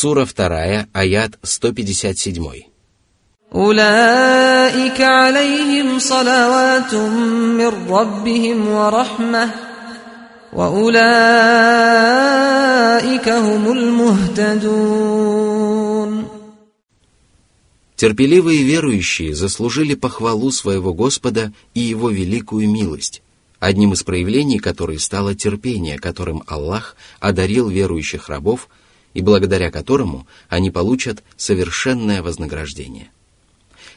Сура 2, аят 157. Улаика алейхим салаватум мир раббихим ва рахмах, ва улаика хумул мухтадун. Терпеливые верующие заслужили похвалу своего Господа и Его великую милость, одним из проявлений которой стало терпение, которым Аллах одарил верующих рабов, и благодаря которому они получат совершенное вознаграждение.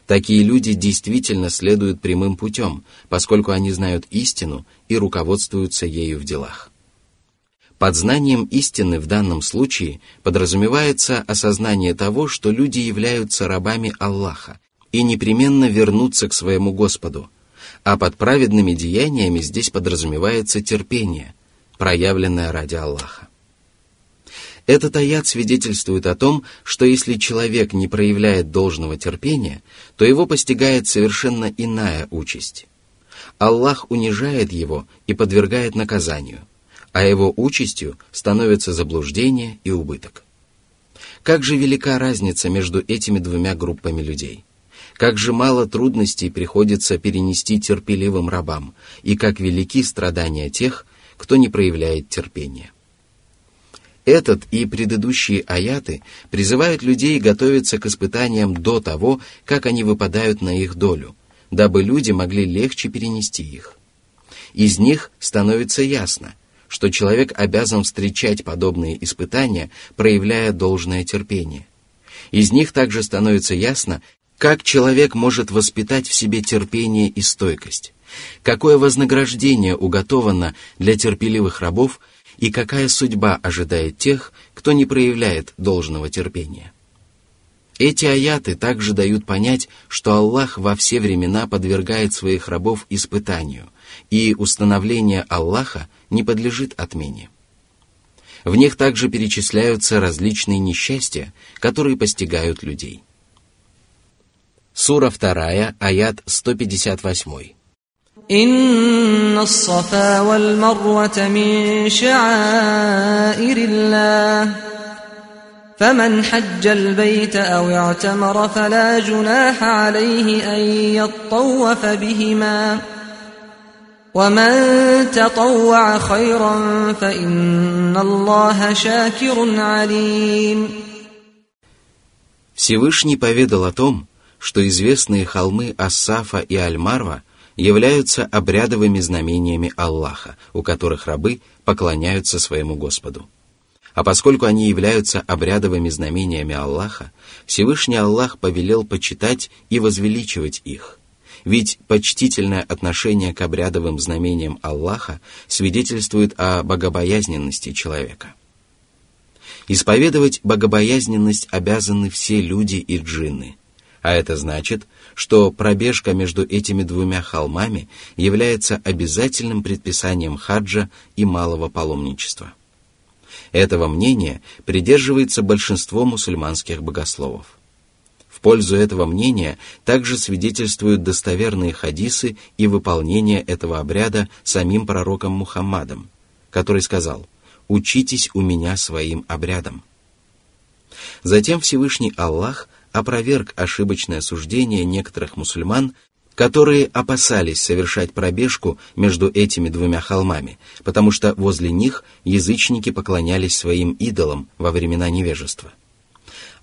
Такие люди действительно следуют прямым путем, поскольку они знают истину и руководствуются ею в делах. Под знанием истины в данном случае подразумевается осознание того, что люди являются рабами Аллаха и непременно вернутся к своему Господу, а под праведными деяниями здесь подразумевается терпение, проявленное ради Аллаха. Этот аят свидетельствует о том, что если человек не проявляет должного терпения, то его постигает совершенно иная участь. Аллах унижает его и подвергает наказанию, а его участью становится заблуждение и убыток. Как же велика разница между этими двумя группами людей? Как же мало трудностей приходится перенести терпеливым рабам, и как велики страдания тех, кто не проявляет терпения. Этот и предыдущие аяты призывают людей готовиться к испытаниям до того, как они выпадают на их долю, дабы люди могли легче перенести их. Из них становится ясно, что человек обязан встречать подобные испытания, проявляя должное терпение. Из них также становится ясно, как человек может воспитать в себе терпение и стойкость, какое вознаграждение уготовано для терпеливых рабов и какая судьба ожидает тех, кто не проявляет должного терпения. Эти аяты также дают понять, что Аллах во все времена подвергает своих рабов испытанию, и установление Аллаха не подлежит отмене. В них также перечисляются различные несчастья, которые постигают людей. Сура 2, аят 158. «Инна ас-Сафа валь-Марвата мин ша'аириллах, фаман хаджа аль-байта ау и'тамара фала джунаха алейхи ан яттавафа бихима, ва ман татавва хайран фа инна Аллаха шакирун алим». Всевышний поведал о том, что известные холмы Ас-Сафа и Аль-Марва являются обрядовыми знамениями Аллаха, у которых рабы поклоняются своему Господу. А поскольку они являются обрядовыми знамениями Аллаха, Всевышний Аллах повелел почитать и возвеличивать их. Ведь почтительное отношение к обрядовым знамениям Аллаха свидетельствует о богобоязненности человека. Исповедовать богобоязненность обязаны все люди и джинны, а это значит, что пробежка между этими двумя холмами является обязательным предписанием хаджа и малого паломничества. Этого мнения придерживается большинство мусульманских богословов. В пользу этого мнения также свидетельствуют достоверные хадисы и выполнение этого обряда самим пророком Мухаммадом, который сказал: «Учитесь у меня своим обрядом». Затем Всевышний Аллах опроверг ошибочное суждение некоторых мусульман, которые опасались совершать пробежку между этими двумя холмами, потому что возле них язычники поклонялись своим идолам во времена невежества.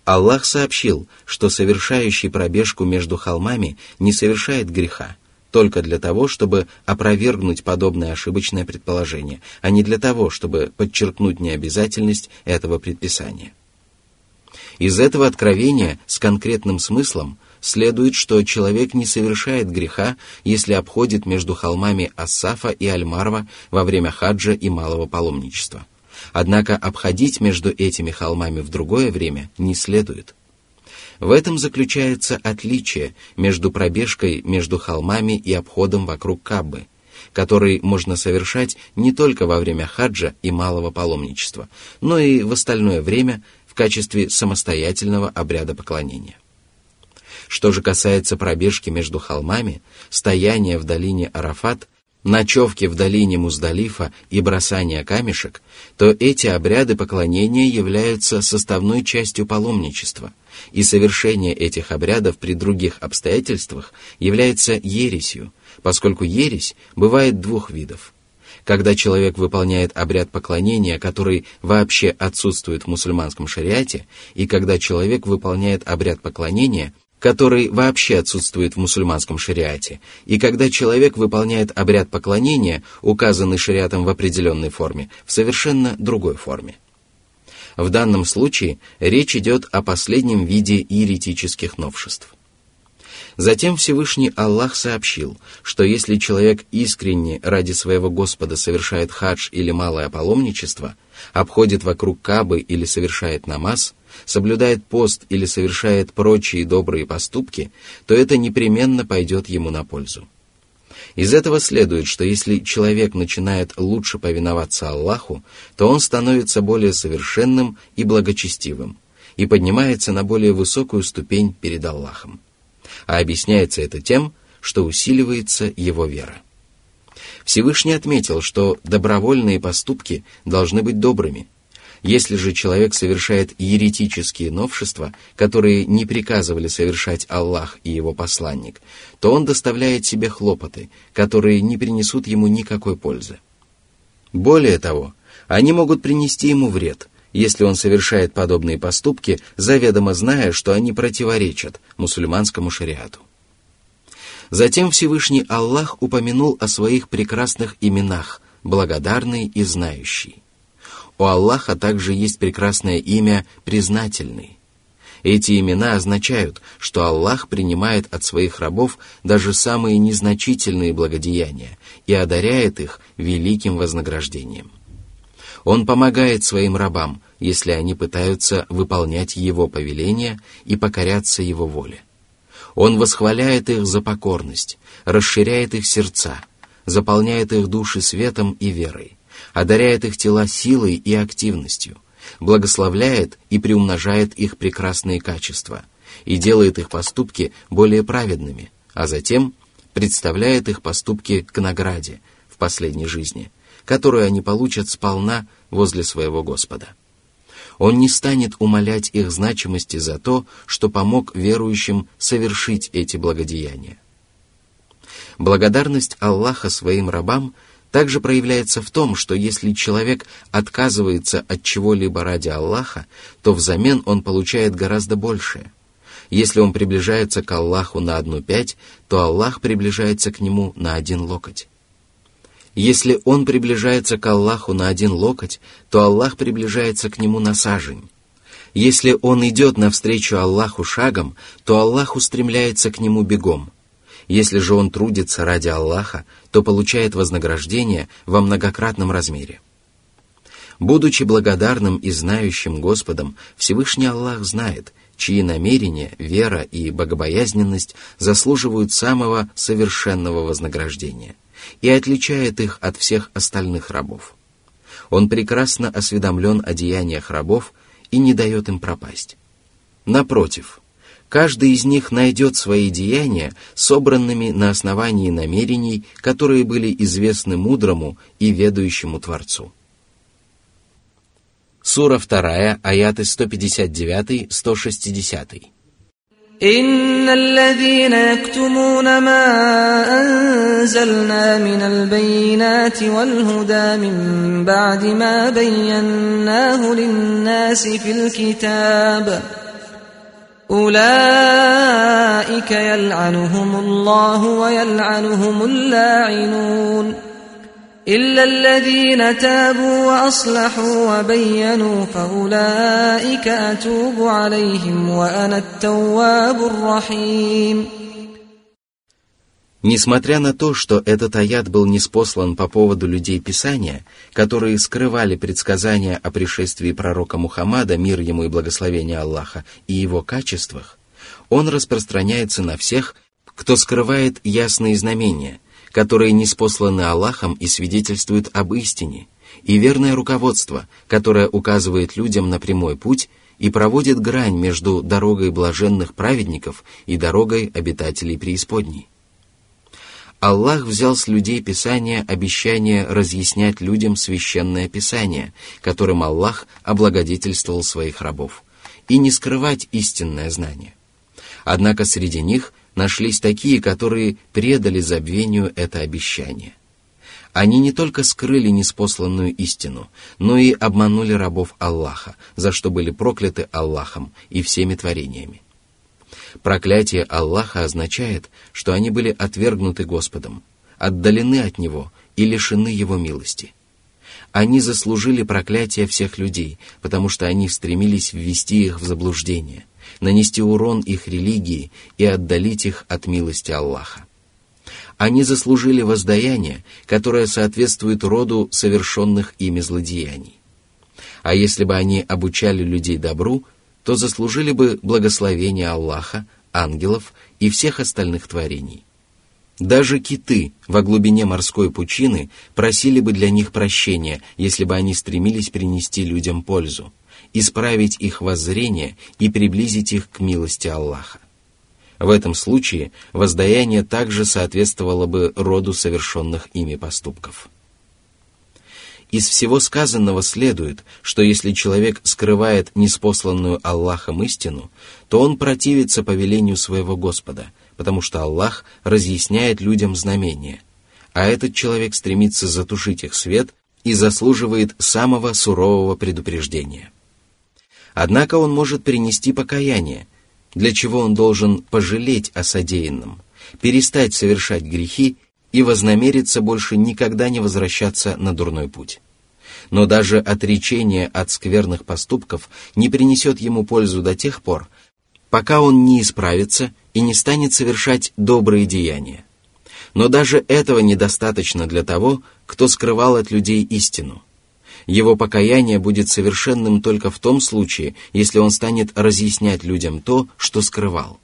Аллах сообщил, что совершающий пробежку между холмами не совершает греха, только для того, чтобы опровергнуть подобное ошибочное предположение, а не для того, чтобы подчеркнуть необязательность этого предписания. Из этого откровения с конкретным смыслом следует, что человек не совершает греха, если обходит между холмами Ас-Сафа и Аль-Марва во время хаджа и малого паломничества. Однако обходить между этими холмами в другое время не следует. В этом заключается отличие между пробежкой между холмами и обходом вокруг Каабы, который можно совершать не только во время хаджа и малого паломничества, но и в остальное время – в качестве самостоятельного обряда поклонения. Что же касается пробежки между холмами, стояние в долине Арафат ночевки в долине Муздалифа и бросания камешек, то эти обряды поклонения являются составной частью паломничества, и совершение этих обрядов при других обстоятельствах является ересью, поскольку ересь бывает двух видов. Когда человек выполняет обряд поклонения, который вообще отсутствует в мусульманском шариате, и когда человек выполняет обряд поклонения, который вообще отсутствует в мусульманском шариате, и когда человек выполняет обряд поклонения, указанный шариатом в определенной форме, в совершенно другой форме. В данном случае речь идет о последнем виде еретических новшеств. Затем Всевышний Аллах сообщил, что если человек искренне ради своего Господа совершает хадж или малое паломничество, обходит вокруг Каабы или совершает намаз, соблюдает пост или совершает прочие добрые поступки, то это непременно пойдет ему на пользу. Из этого следует, что если человек начинает лучше повиноваться Аллаху, то он становится более совершенным и благочестивым и поднимается на более высокую ступень перед Аллахом. А объясняется это тем, что усиливается его вера. Всевышний отметил, что добровольные поступки должны быть добрыми. Если же человек совершает еретические новшества, которые не приказывали совершать Аллах и его посланник, то он доставляет себе хлопоты, которые не принесут ему никакой пользы. Более того, они могут принести ему вред, если он совершает подобные поступки, заведомо зная, что они противоречат мусульманскому шариату. Затем Всевышний Аллах упомянул о своих прекрасных именах, благодарный и знающий. У Аллаха также есть прекрасное имя «признательный». Эти имена означают, что Аллах принимает от своих рабов даже самые незначительные благодеяния и одаряет их великим вознаграждением. Он помогает своим рабам, если они пытаются выполнять его повеления и покоряться его воле. Он восхваляет их за покорность, расширяет их сердца, заполняет их души светом и верой, одаряет их тела силой и активностью, благословляет и приумножает их прекрасные качества и делает их поступки более праведными, а затем представляет их поступки к награде в последней жизни, которую они получат сполна возле своего Господа. Он не станет умалять их значимости за то, что помог верующим совершить эти благодеяния. Благодарность Аллаха своим рабам также проявляется в том, что если человек отказывается от чего-либо ради Аллаха, то взамен он получает гораздо большее. Если он приближается к Аллаху на 1/5, то Аллах приближается к нему на 1 локоть. Если он приближается к Аллаху на 1 локоть, то Аллах приближается к нему на сажень. Если он идет навстречу Аллаху шагом, то Аллах устремляется к нему бегом. Если же он трудится ради Аллаха, то получает вознаграждение во многократном размере. Будучи благодарным и знающим Господом, Всевышний Аллах знает, чьи намерения, вера и богобоязненность заслуживают самого совершенного вознаграждения, и отличает их от всех остальных рабов. Он прекрасно осведомлен о деяниях рабов и не дает им пропасть. Напротив, каждый из них найдет свои деяния, собранными на основании намерений, которые были известны мудрому и ведающему Творцу. Сура 2, аяты 159-160. إن الذين يكتمون ما أنزلنا من البينات والهدى من بعد ما بيناه للناس في الكتاب أولئك يلعنهم الله ويلعنهم اللاعنون إلا الذين تابوا وأصلحوا وبينوا فأولئك أتوب عليهم وأنا التواب الرحيم. Несмотря на то, что этот аят был ниспослан по поводу людей Писания, которые скрывали предсказания о пришествии пророка Мухаммада, мир ему и благословение Аллаха, и его качествах, он распространяется на всех, кто скрывает ясные знамения, которые ниспосланы Аллахом и свидетельствуют об истине, и верное руководство, которое указывает людям на прямой путь и проводит грань между дорогой блаженных праведников и дорогой обитателей преисподней. Аллах взял с людей Писания обещание разъяснять людям священное Писание, которым Аллах облагодетельствовал своих рабов, и не скрывать истинное знание. Однако среди них нашлись такие, которые предали забвению это обещание. Они не только скрыли ниспосланную истину, но и обманули рабов Аллаха, за что были прокляты Аллахом и всеми творениями. Проклятие Аллаха означает, что они были отвергнуты Господом, отдалены от Него и лишены Его милости. Они заслужили проклятие всех людей, потому что они стремились ввести их в заблуждение, нанести урон их религии и отдалить их от милости Аллаха. Они заслужили воздаяние, которое соответствует роду совершенных ими злодеяний. А если бы они обучали людей добру, то заслужили бы благословения Аллаха, ангелов и всех остальных творений. Даже киты во глубине морской пучины просили бы для них прощения, если бы они стремились принести людям пользу, исправить их воззрение и приблизить их к милости Аллаха. В этом случае воздаяние также соответствовало бы роду совершенных ими поступков. Из всего сказанного следует, что если человек скрывает ниспосланную Аллахом истину, то он противится повелению своего Господа, потому что Аллах разъясняет людям знамения, а этот человек стремится затушить их свет и заслуживает самого сурового предупреждения. Однако он может принести покаяние, для чего он должен пожалеть о содеянном, перестать совершать грехи и вознамерится больше никогда не возвращаться на дурной путь. Но даже отречение от скверных поступков не принесет ему пользу до тех пор, пока он не исправится и не станет совершать добрые деяния. Но даже этого недостаточно для того, кто скрывал от людей истину. Его покаяние будет совершенным только в том случае, если он станет разъяснять людям то, что скрывал.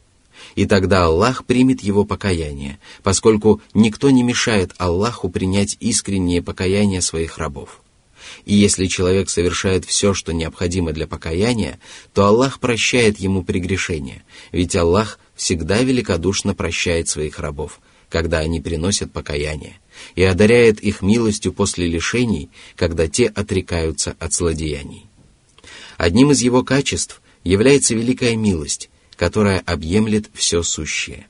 И тогда Аллах примет его покаяние, поскольку никто не мешает Аллаху принять искреннее покаяние своих рабов. И если человек совершает все, что необходимо для покаяния, то Аллах прощает ему прегрешения, ведь Аллах всегда великодушно прощает своих рабов, когда они приносят покаяние, и одаряет их милостью после лишений, когда те отрекаются от злодеяний. Одним из его качеств является великая милость, которая объемлет все сущее.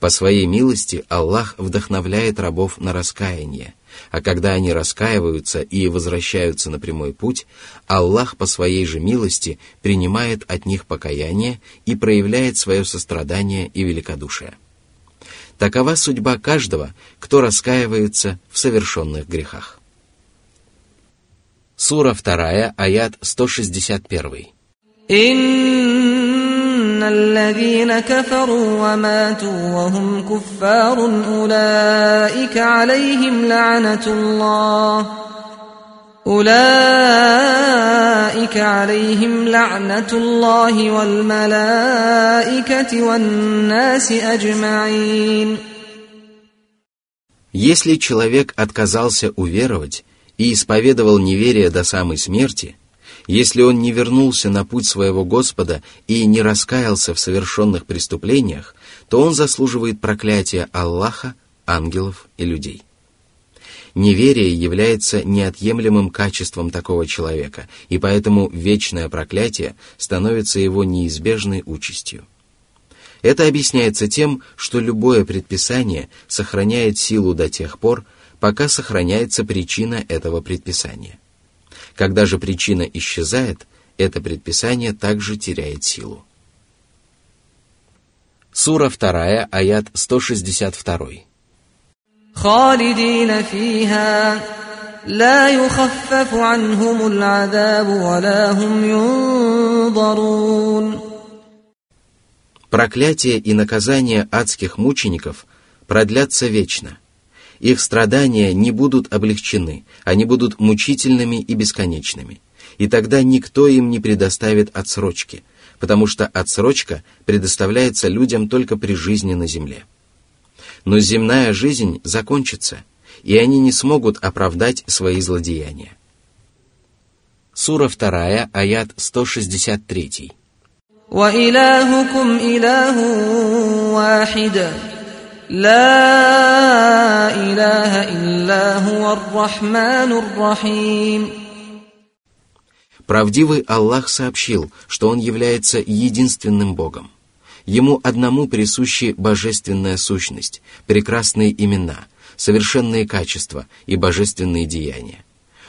По своей милости Аллах вдохновляет рабов на раскаяние, а когда они раскаиваются и возвращаются на прямой путь, Аллах по своей же милости принимает от них покаяние и проявляет свое сострадание и великодушие. Такова судьба каждого, кто раскаивается в совершенных грехах. Сура 2, аят 161. أولئك عليهم لعنة الله والملائكة والناس أجمعين. Если человек отказался уверовать и исповедовал неверие до самой смерти, если он не вернулся на путь своего Господа и не раскаялся в совершенных преступлениях, то он заслуживает проклятия Аллаха, ангелов и людей. Неверие является неотъемлемым качеством такого человека, и поэтому вечное проклятие становится его неизбежной участью. Это объясняется тем, что любое предписание сохраняет силу до тех пор, пока сохраняется причина этого предписания. Когда же причина исчезает, это предписание также теряет силу. Сура 2, аят 162. خالدين فيها لا يخفف عنهم العذاب ولا هم ينظرون. Проклятие и наказание адских мучеников продлятся вечно. Их страдания не будут облегчены, они будут мучительными и бесконечными. И тогда никто им не предоставит отсрочки, потому что отсрочка предоставляется людям только при жизни на земле. Но земная жизнь закончится, и они не смогут оправдать свои злодеяния. Сура 2, аят 163. وَإِلَٰهُكُمْ إِلَٰهٌ وَاحِدٌ «Ла иляха илля хуа ар-рахману ар-рахим». Правдивый Аллах сообщил, что Он является единственным Богом. Ему одному присущи божественная сущность, прекрасные имена, совершенные качества и божественные деяния.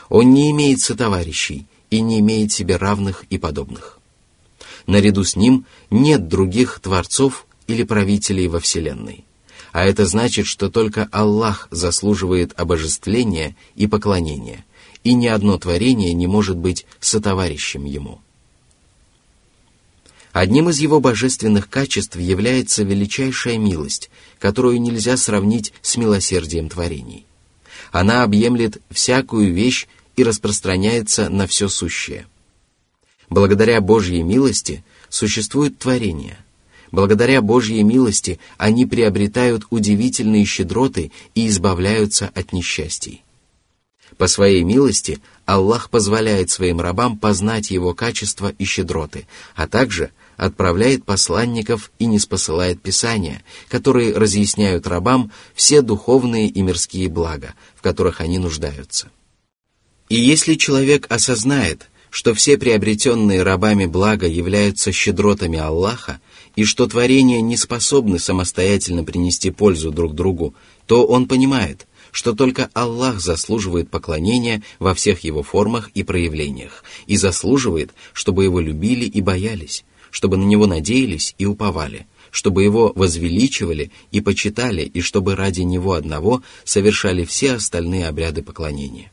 Он не имеет сотоварищей и не имеет себе равных и подобных. Наряду с Ним нет других творцов или правителей во Вселенной. А это значит, что только Аллах заслуживает обожествления и поклонения, и ни одно творение не может быть сотоварищем Ему. Одним из Его божественных качеств является величайшая милость, которую нельзя сравнить с милосердием творений. Она объемлет всякую вещь и распространяется на все сущее. Благодаря Божьей милости существует творение. Благодаря Божьей милости они приобретают удивительные щедроты и избавляются от несчастий. По своей милости Аллах позволяет своим рабам познать Его качества и щедроты, а также отправляет посланников и ниспосылает писания, которые разъясняют рабам все духовные и мирские блага, в которых они нуждаются. И если человек осознает, что все приобретенные рабами блага являются щедротами Аллаха, и что творения не способны самостоятельно принести пользу друг другу, то он понимает, что только Аллах заслуживает поклонения во всех его формах и проявлениях, и заслуживает, чтобы его любили и боялись, чтобы на него надеялись и уповали, чтобы его возвеличивали и почитали, и чтобы ради него одного совершали все остальные обряды поклонения.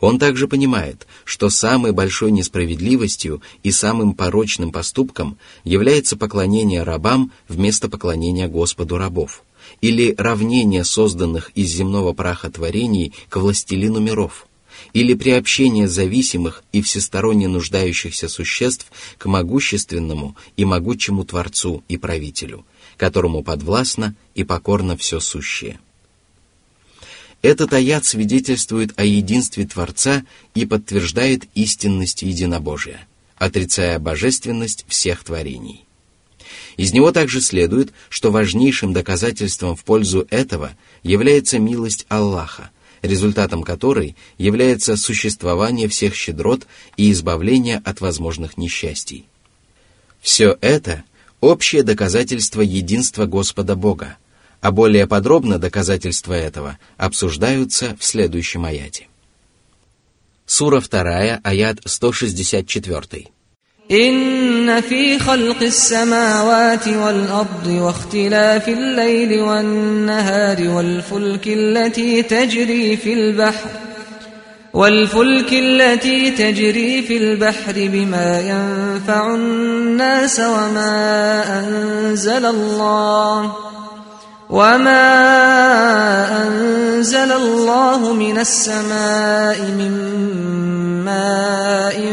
Он также понимает, что самой большой несправедливостью и самым порочным поступком является поклонение рабам вместо поклонения Господу рабов, или равнение созданных из земного праха творений к властелину миров, или приобщение зависимых и всесторонне нуждающихся существ к могущественному и могучему Творцу и Правителю, которому подвластно и покорно все сущее. Этот аят свидетельствует о единстве Творца и подтверждает истинность единобожия, отрицая божественность всех творений. Из него также следует, что важнейшим доказательством в пользу этого является милость Аллаха, результатом которой является существование всех щедрот и избавление от возможных несчастий. Все это – общее доказательство единства Господа Бога, а более подробно доказательства этого обсуждаются в следующем аяте. Сура 2, аят 164. «Инна фи халки ссамавати вал арди ва ахтилафи ллейли вал нахари вал фульки ллати таджри фил бахр бима янфаун нас ва ма анзала Аллах». وما أنزل الله من السماء من ماء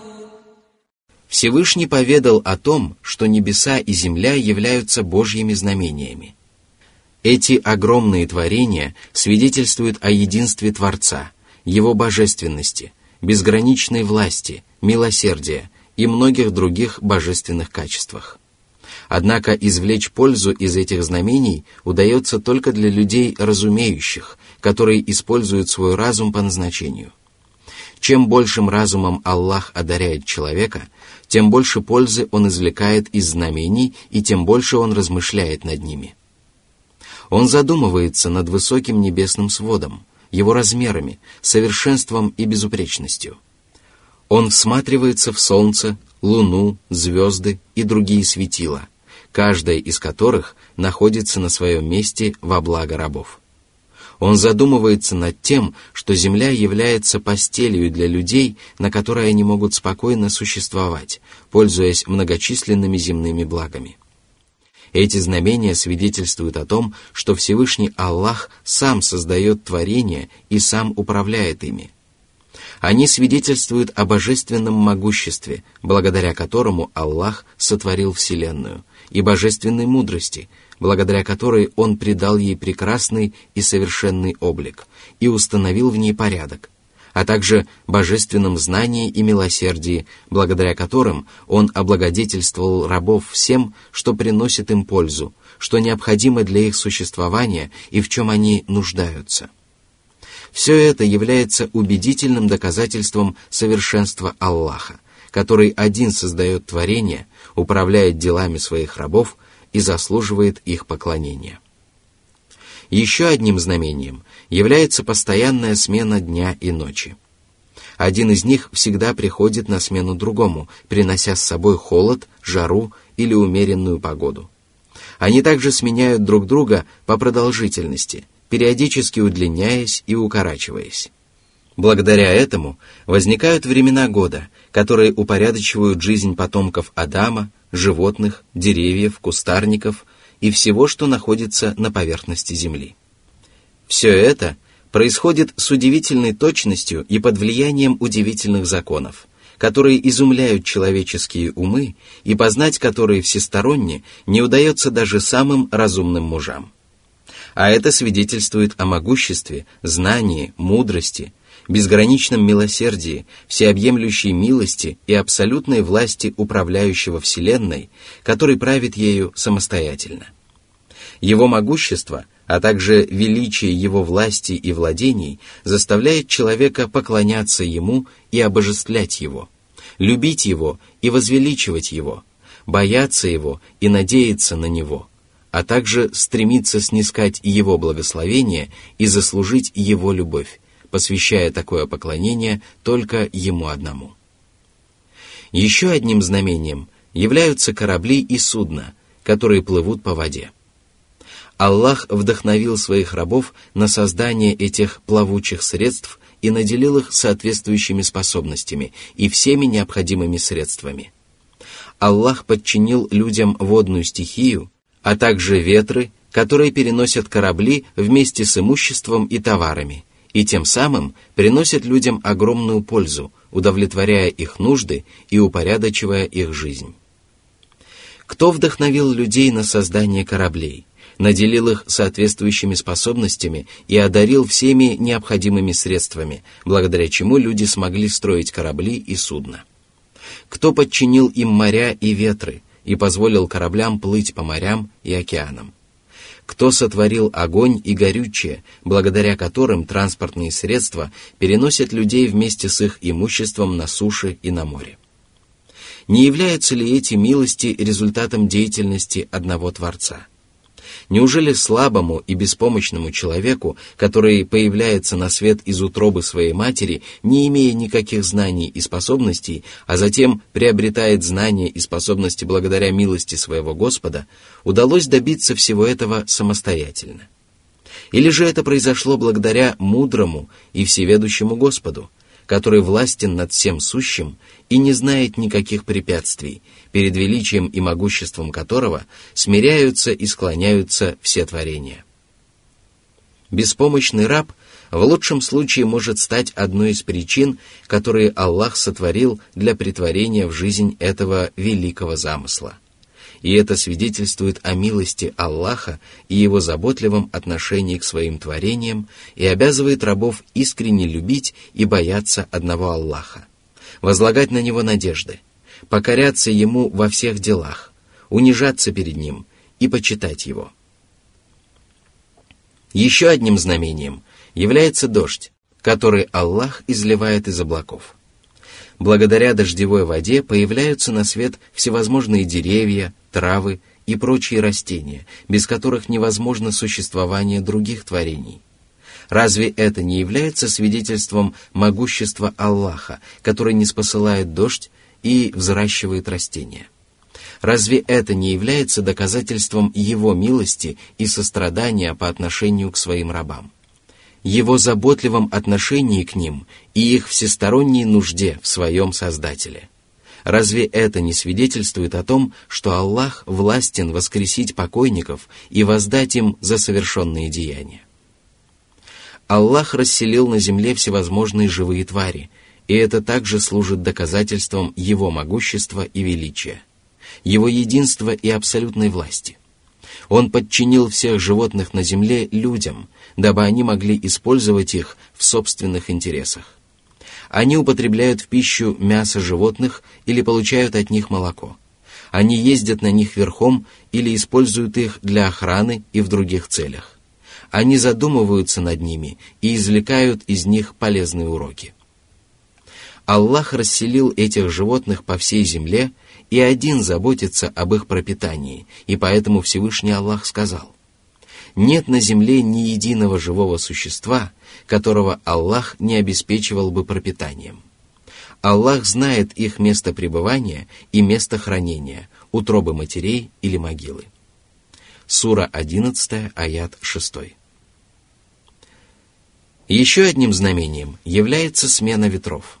Всевышний поведал о том, что небеса и земля являются Божьими знамениями. Эти огромные творения свидетельствуют о единстве Творца, Его божественности, безграничной власти, милосердия и многих других божественных качествах. Однако извлечь пользу из этих знамений удается только для людей разумеющих, которые используют свой разум по назначению. Чем большим разумом Аллах одаряет человека, тем больше пользы он извлекает из знамений и тем больше он размышляет над ними. Он задумывается над высоким небесным сводом, его размерами, совершенством и безупречностью. Он всматривается в солнце, луну, звезды и другие светила, каждая из которых находится на своем месте во благо рабов. Он задумывается над тем, что земля является постелью для людей, на которой они могут спокойно существовать, пользуясь многочисленными земными благами. Эти знамения свидетельствуют о том, что Всевышний Аллах сам создает творения и сам управляет ими. Они свидетельствуют о божественном могуществе, благодаря которому Аллах сотворил Вселенную, и божественной мудрости, благодаря которой Он придал ей прекрасный и совершенный облик и установил в ней порядок, а также божественном знании и милосердии, благодаря которым Он облагодетельствовал рабов всем, что приносит им пользу, что необходимо для их существования и в чем они нуждаются. Все это является убедительным доказательством совершенства Аллаха, который один создает творение, управляет делами своих рабов и заслуживает их поклонения. Еще одним знамением является постоянная смена дня и ночи. Один из них всегда приходит на смену другому, принося с собой холод, жару или умеренную погоду. Они также сменяют друг друга по продолжительности, периодически удлиняясь и укорачиваясь. Благодаря этому возникают времена года, которые упорядочивают жизнь потомков Адама, животных, деревьев, кустарников и всего, что находится на поверхности Земли. Все это происходит с удивительной точностью и под влиянием удивительных законов, которые изумляют человеческие умы и познать которые всесторонне не удается даже самым разумным мужам. А это свидетельствует о могуществе, знании, мудрости, безграничном милосердии, всеобъемлющей милости и абсолютной власти управляющего Вселенной, который правит ею самостоятельно. Его могущество, а также величие его власти и владений заставляет человека поклоняться ему и обожествлять его, любить его и возвеличивать его, бояться его и надеяться на него, а также стремиться снискать его благословение и заслужить его любовь, посвящая такое поклонение только ему одному. Еще одним знамением являются корабли и судна, которые плывут по воде. Аллах вдохновил своих рабов на создание этих плавучих средств и наделил их соответствующими способностями и всеми необходимыми средствами. Аллах подчинил людям водную стихию, а также ветры, которые переносят корабли вместе с имуществом и товарами, и тем самым приносят людям огромную пользу, удовлетворяя их нужды и упорядочивая их жизнь. Кто вдохновил людей на создание кораблей, наделил их соответствующими способностями и одарил всеми необходимыми средствами, благодаря чему люди смогли строить корабли и судна? Кто подчинил им моря и ветры и позволил кораблям плыть по морям и океанам? Кто сотворил огонь и горючее, благодаря которым транспортные средства переносят людей вместе с их имуществом на суше и на море? Не являются ли эти милости результатом деятельности одного Творца? Неужели слабому и беспомощному человеку, который появляется на свет из утробы своей матери, не имея никаких знаний и способностей, а затем приобретает знания и способности благодаря милости своего Господа, удалось добиться всего этого самостоятельно? Или же это произошло благодаря мудрому и всеведущему Господу, который властен над всем сущим и не знает никаких препятствий, перед величием и могуществом которого смиряются и склоняются все творения? Беспомощный раб в лучшем случае может стать одной из причин, которые Аллах сотворил для претворения в жизнь этого великого замысла. И это свидетельствует о милости Аллаха и его заботливом отношении к своим творениям и обязывает рабов искренне любить и бояться одного Аллаха, возлагать на него надежды, покоряться ему во всех делах, унижаться перед ним и почитать его. Еще одним знамением является дождь, который Аллах изливает из облаков. Благодаря дождевой воде появляются на свет всевозможные деревья, травы и прочие растения, без которых невозможно существование других творений. Разве это не является свидетельством могущества Аллаха, который ниспосылает дождь и взращивает растения? Разве это не является доказательством его милости и сострадания по отношению к своим рабам, его заботливом отношении к ним и их всесторонней нужде в своем Создателе? Разве это не свидетельствует о том, что Аллах властен воскресить покойников и воздать им за совершенные деяния? Аллах расселил на земле всевозможные живые твари, и это также служит доказательством его могущества и величия, его единства и абсолютной власти. Он подчинил всех животных на земле людям, дабы они могли использовать их в собственных интересах. Они употребляют в пищу мясо животных или получают от них молоко. Они ездят на них верхом или используют их для охраны и в других целях. Они задумываются над ними и извлекают из них полезные уроки. Аллах расселил этих животных по всей земле, и один заботится об их пропитании, и поэтому Всевышний Аллах сказал: «Нет на земле ни единого живого существа, которого Аллах не обеспечивал бы пропитанием. Аллах знает их место пребывания и место хранения, утробы матерей или могилы». Сура 11, аят 6. Еще одним знамением является смена ветров.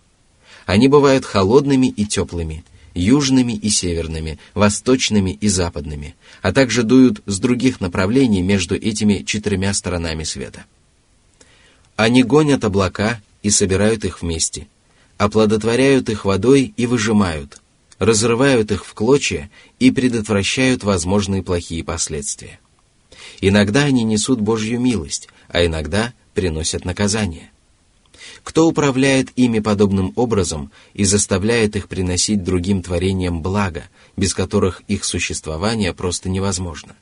Они бывают холодными и теплыми, южными и северными, восточными и западными, а также дуют с других направлений между этими четырьмя сторонами света. Они гонят облака и собирают их вместе, оплодотворяют их водой и выжимают, разрывают их в клочья и предотвращают возможные плохие последствия. Иногда они несут Божью милость, а иногда приносят наказание. Кто управляет ими подобным образом и заставляет их приносить другим творениям благо, без которых их существование просто невозможно?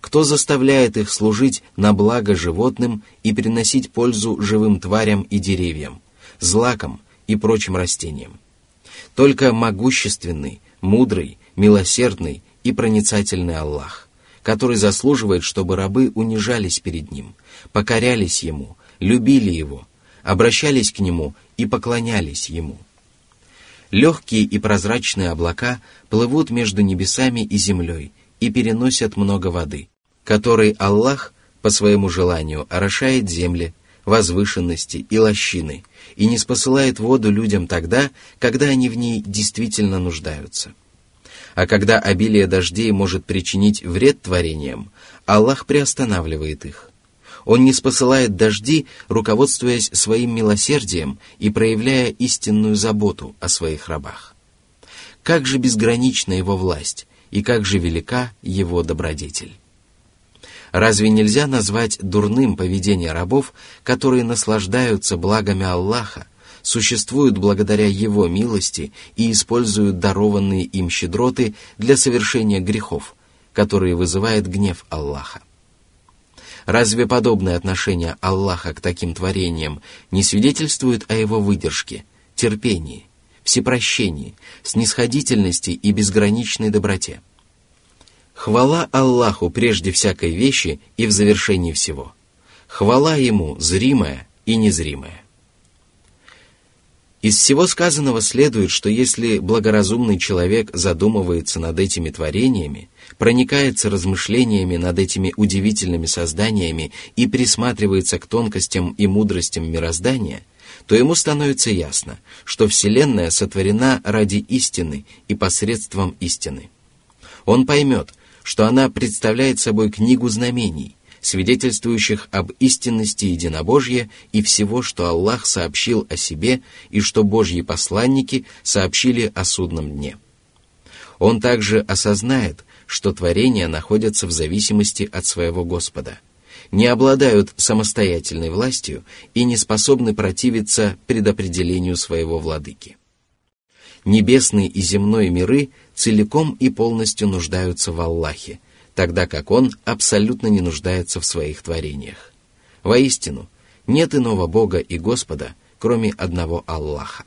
Кто заставляет их служить на благо животным и приносить пользу живым тварям и деревьям, злакам и прочим растениям? Только могущественный, мудрый, милосердный и проницательный Аллах, который заслуживает, чтобы рабы унижались перед Ним, покорялись Ему, любили Его, обращались к Нему и поклонялись Ему. Легкие и прозрачные облака плывут между небесами и землей и переносят много воды, которой Аллах по своему желанию орошает земли, возвышенности и лощины и ниспосылает воду людям тогда, когда они в ней действительно нуждаются. А когда обилие дождей может причинить вред творениям, Аллах приостанавливает их. Он ниспосылает дожди, руководствуясь своим милосердием и проявляя истинную заботу о своих рабах. Как же безгранична его власть, и как же велика его добродетель! Разве нельзя назвать дурным поведение рабов, которые наслаждаются благами Аллаха, существуют благодаря его милости и используют дарованные им щедроты для совершения грехов, которые вызывает гнев Аллаха? Разве подобное отношение Аллаха к таким творениям не свидетельствует о его выдержке, терпении, всепрощении, снисходительности и безграничной доброте? Хвала Аллаху прежде всякой вещи и в завершении всего. Хвала Ему зримая и незримая. Из всего сказанного следует, что если благоразумный человек задумывается над этими творениями, проникается размышлениями над этими удивительными созданиями и присматривается к тонкостям и мудростям мироздания, то ему становится ясно, что Вселенная сотворена ради истины и посредством истины. Он поймет, что она представляет собой книгу знамений, свидетельствующих об истинности единобожья и всего, что Аллах сообщил о себе и что Божьи посланники сообщили о судном дне. Он также осознает, что творения находятся в зависимости от своего Господа, не обладают самостоятельной властью и не способны противиться предопределению своего владыки. Небесные и земные миры целиком и полностью нуждаются в Аллахе, тогда как Он абсолютно не нуждается в своих творениях. Воистину, нет иного Бога и Господа, кроме одного Аллаха.